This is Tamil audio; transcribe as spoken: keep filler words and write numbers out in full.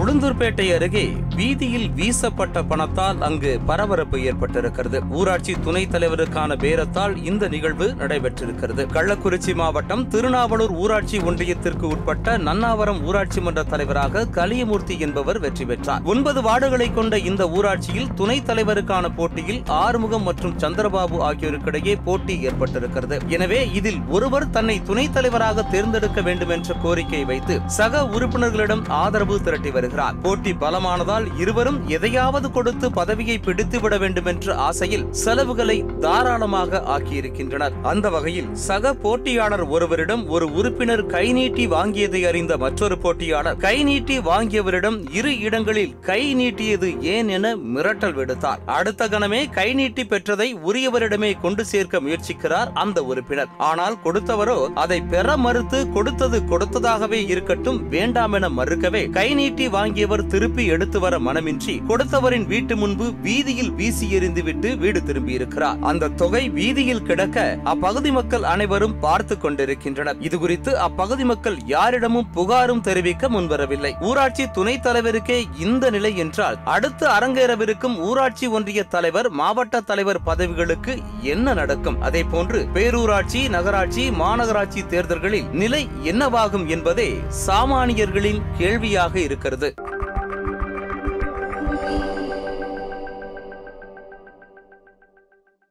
உடுந்தூர்பேட்டை அருகே வீதியில் வீசப்பட்ட பணத்தால் அங்கு பரபரப்பு ஏற்பட்டிருக்கிறது. ஊராட்சி துணைத் தலைவருக்கான பேரத்தால் இந்த நிகழ்வு நடைபெற்றிருக்கிறது. கள்ளக்குறிச்சி மாவட்டம் திருநாவலூர் ஊராட்சி ஒன்றியத்திற்கு உட்பட்ட நன்னாவரம் ஊராட்சி மன்ற தலைவராக கலியமூர்த்தி என்பவர் வெற்றி பெற்றார். ஒன்பது வார்டுகளை கொண்ட இந்த ஊராட்சியில் துணைத் தலைவருக்கான போட்டியில் ஆறுமுகம் மற்றும் சந்திரபாபு ஆகியோருக்கிடையே போட்டி ஏற்பட்டிருக்கிறது. எனவே இதில் ஒருவர் தன்னை துணைத் தலைவராக தேர்ந்தெடுக்க வேண்டும் என்ற கோரிக்கை வைத்து சக உறுப்பினர்களிடம் ஆதரவு திரட்டி வருகிறார். போட்டி பலமானதால் இருவரும் எதையாவது கொடுத்து பதவியை பிடித்துவிட வேண்டும் என்ற ஆசையில் செலவுகளை தாராளமாக ஆக்கியிருக்கின்றனர். அந்த வகையில் சக போட்டியாளர் ஒருவரிடம் ஒரு உறுப்பினர் கை நீட்டி வாங்கியதை அறிந்த மற்றொரு போட்டியாளர் கை நீட்டி வாங்கியவரிடம் இரு இடங்களில் கை நீட்டியது ஏன் என மிரட்டல் விடுத்தார். அடுத்த கணமே கை நீட்டி பெற்றதை உரியவரிடமே கொண்டு சேர்க்க முயற்சிக்கிறார் அந்த உறுப்பினர். ஆனால் கொடுத்தவரோ அதை பெற மறுத்து கொடுத்தது கொடுத்ததாகவே இருக்கட்டும் வேண்டாம் என மறுக்கவே கை நீட்டி வாங்கியவர் திருப்பி எடுத்து வர மனமின்றி கொடுத்தவரின் வீட்டு முன்பு வீதியில் வீசி எறிந்து விட்டு வீடு திரும்பி இருக்கிறார். அந்த தொகை வீதியில் கிடக்க அப்பகுதி மக்கள் அனைவரும் பார்த்து கொண்டிருக்கின்றனர். இது குறித்து அப்பகுதி மக்கள் யாரிடமும் புகாரும் தெரிவிக்க முன்வரவில்லை. ஊராட்சி துணைத் தலைவருக்கே இந்த நிலை என்றால் அடுத்து அரங்கேறவிருக்கும் ஊராட்சி ஒன்றிய தலைவர், மாவட்ட தலைவர் பதவிகளுக்கு என்ன நடக்கும்? அதே போன்று பேரூராட்சி, நகராட்சி, மாநகராட்சி தேர்தல்களில் நிலை என்னவாகும் என்பதே சாமானியர்களின் கேள்வியாக இருக்கிறது.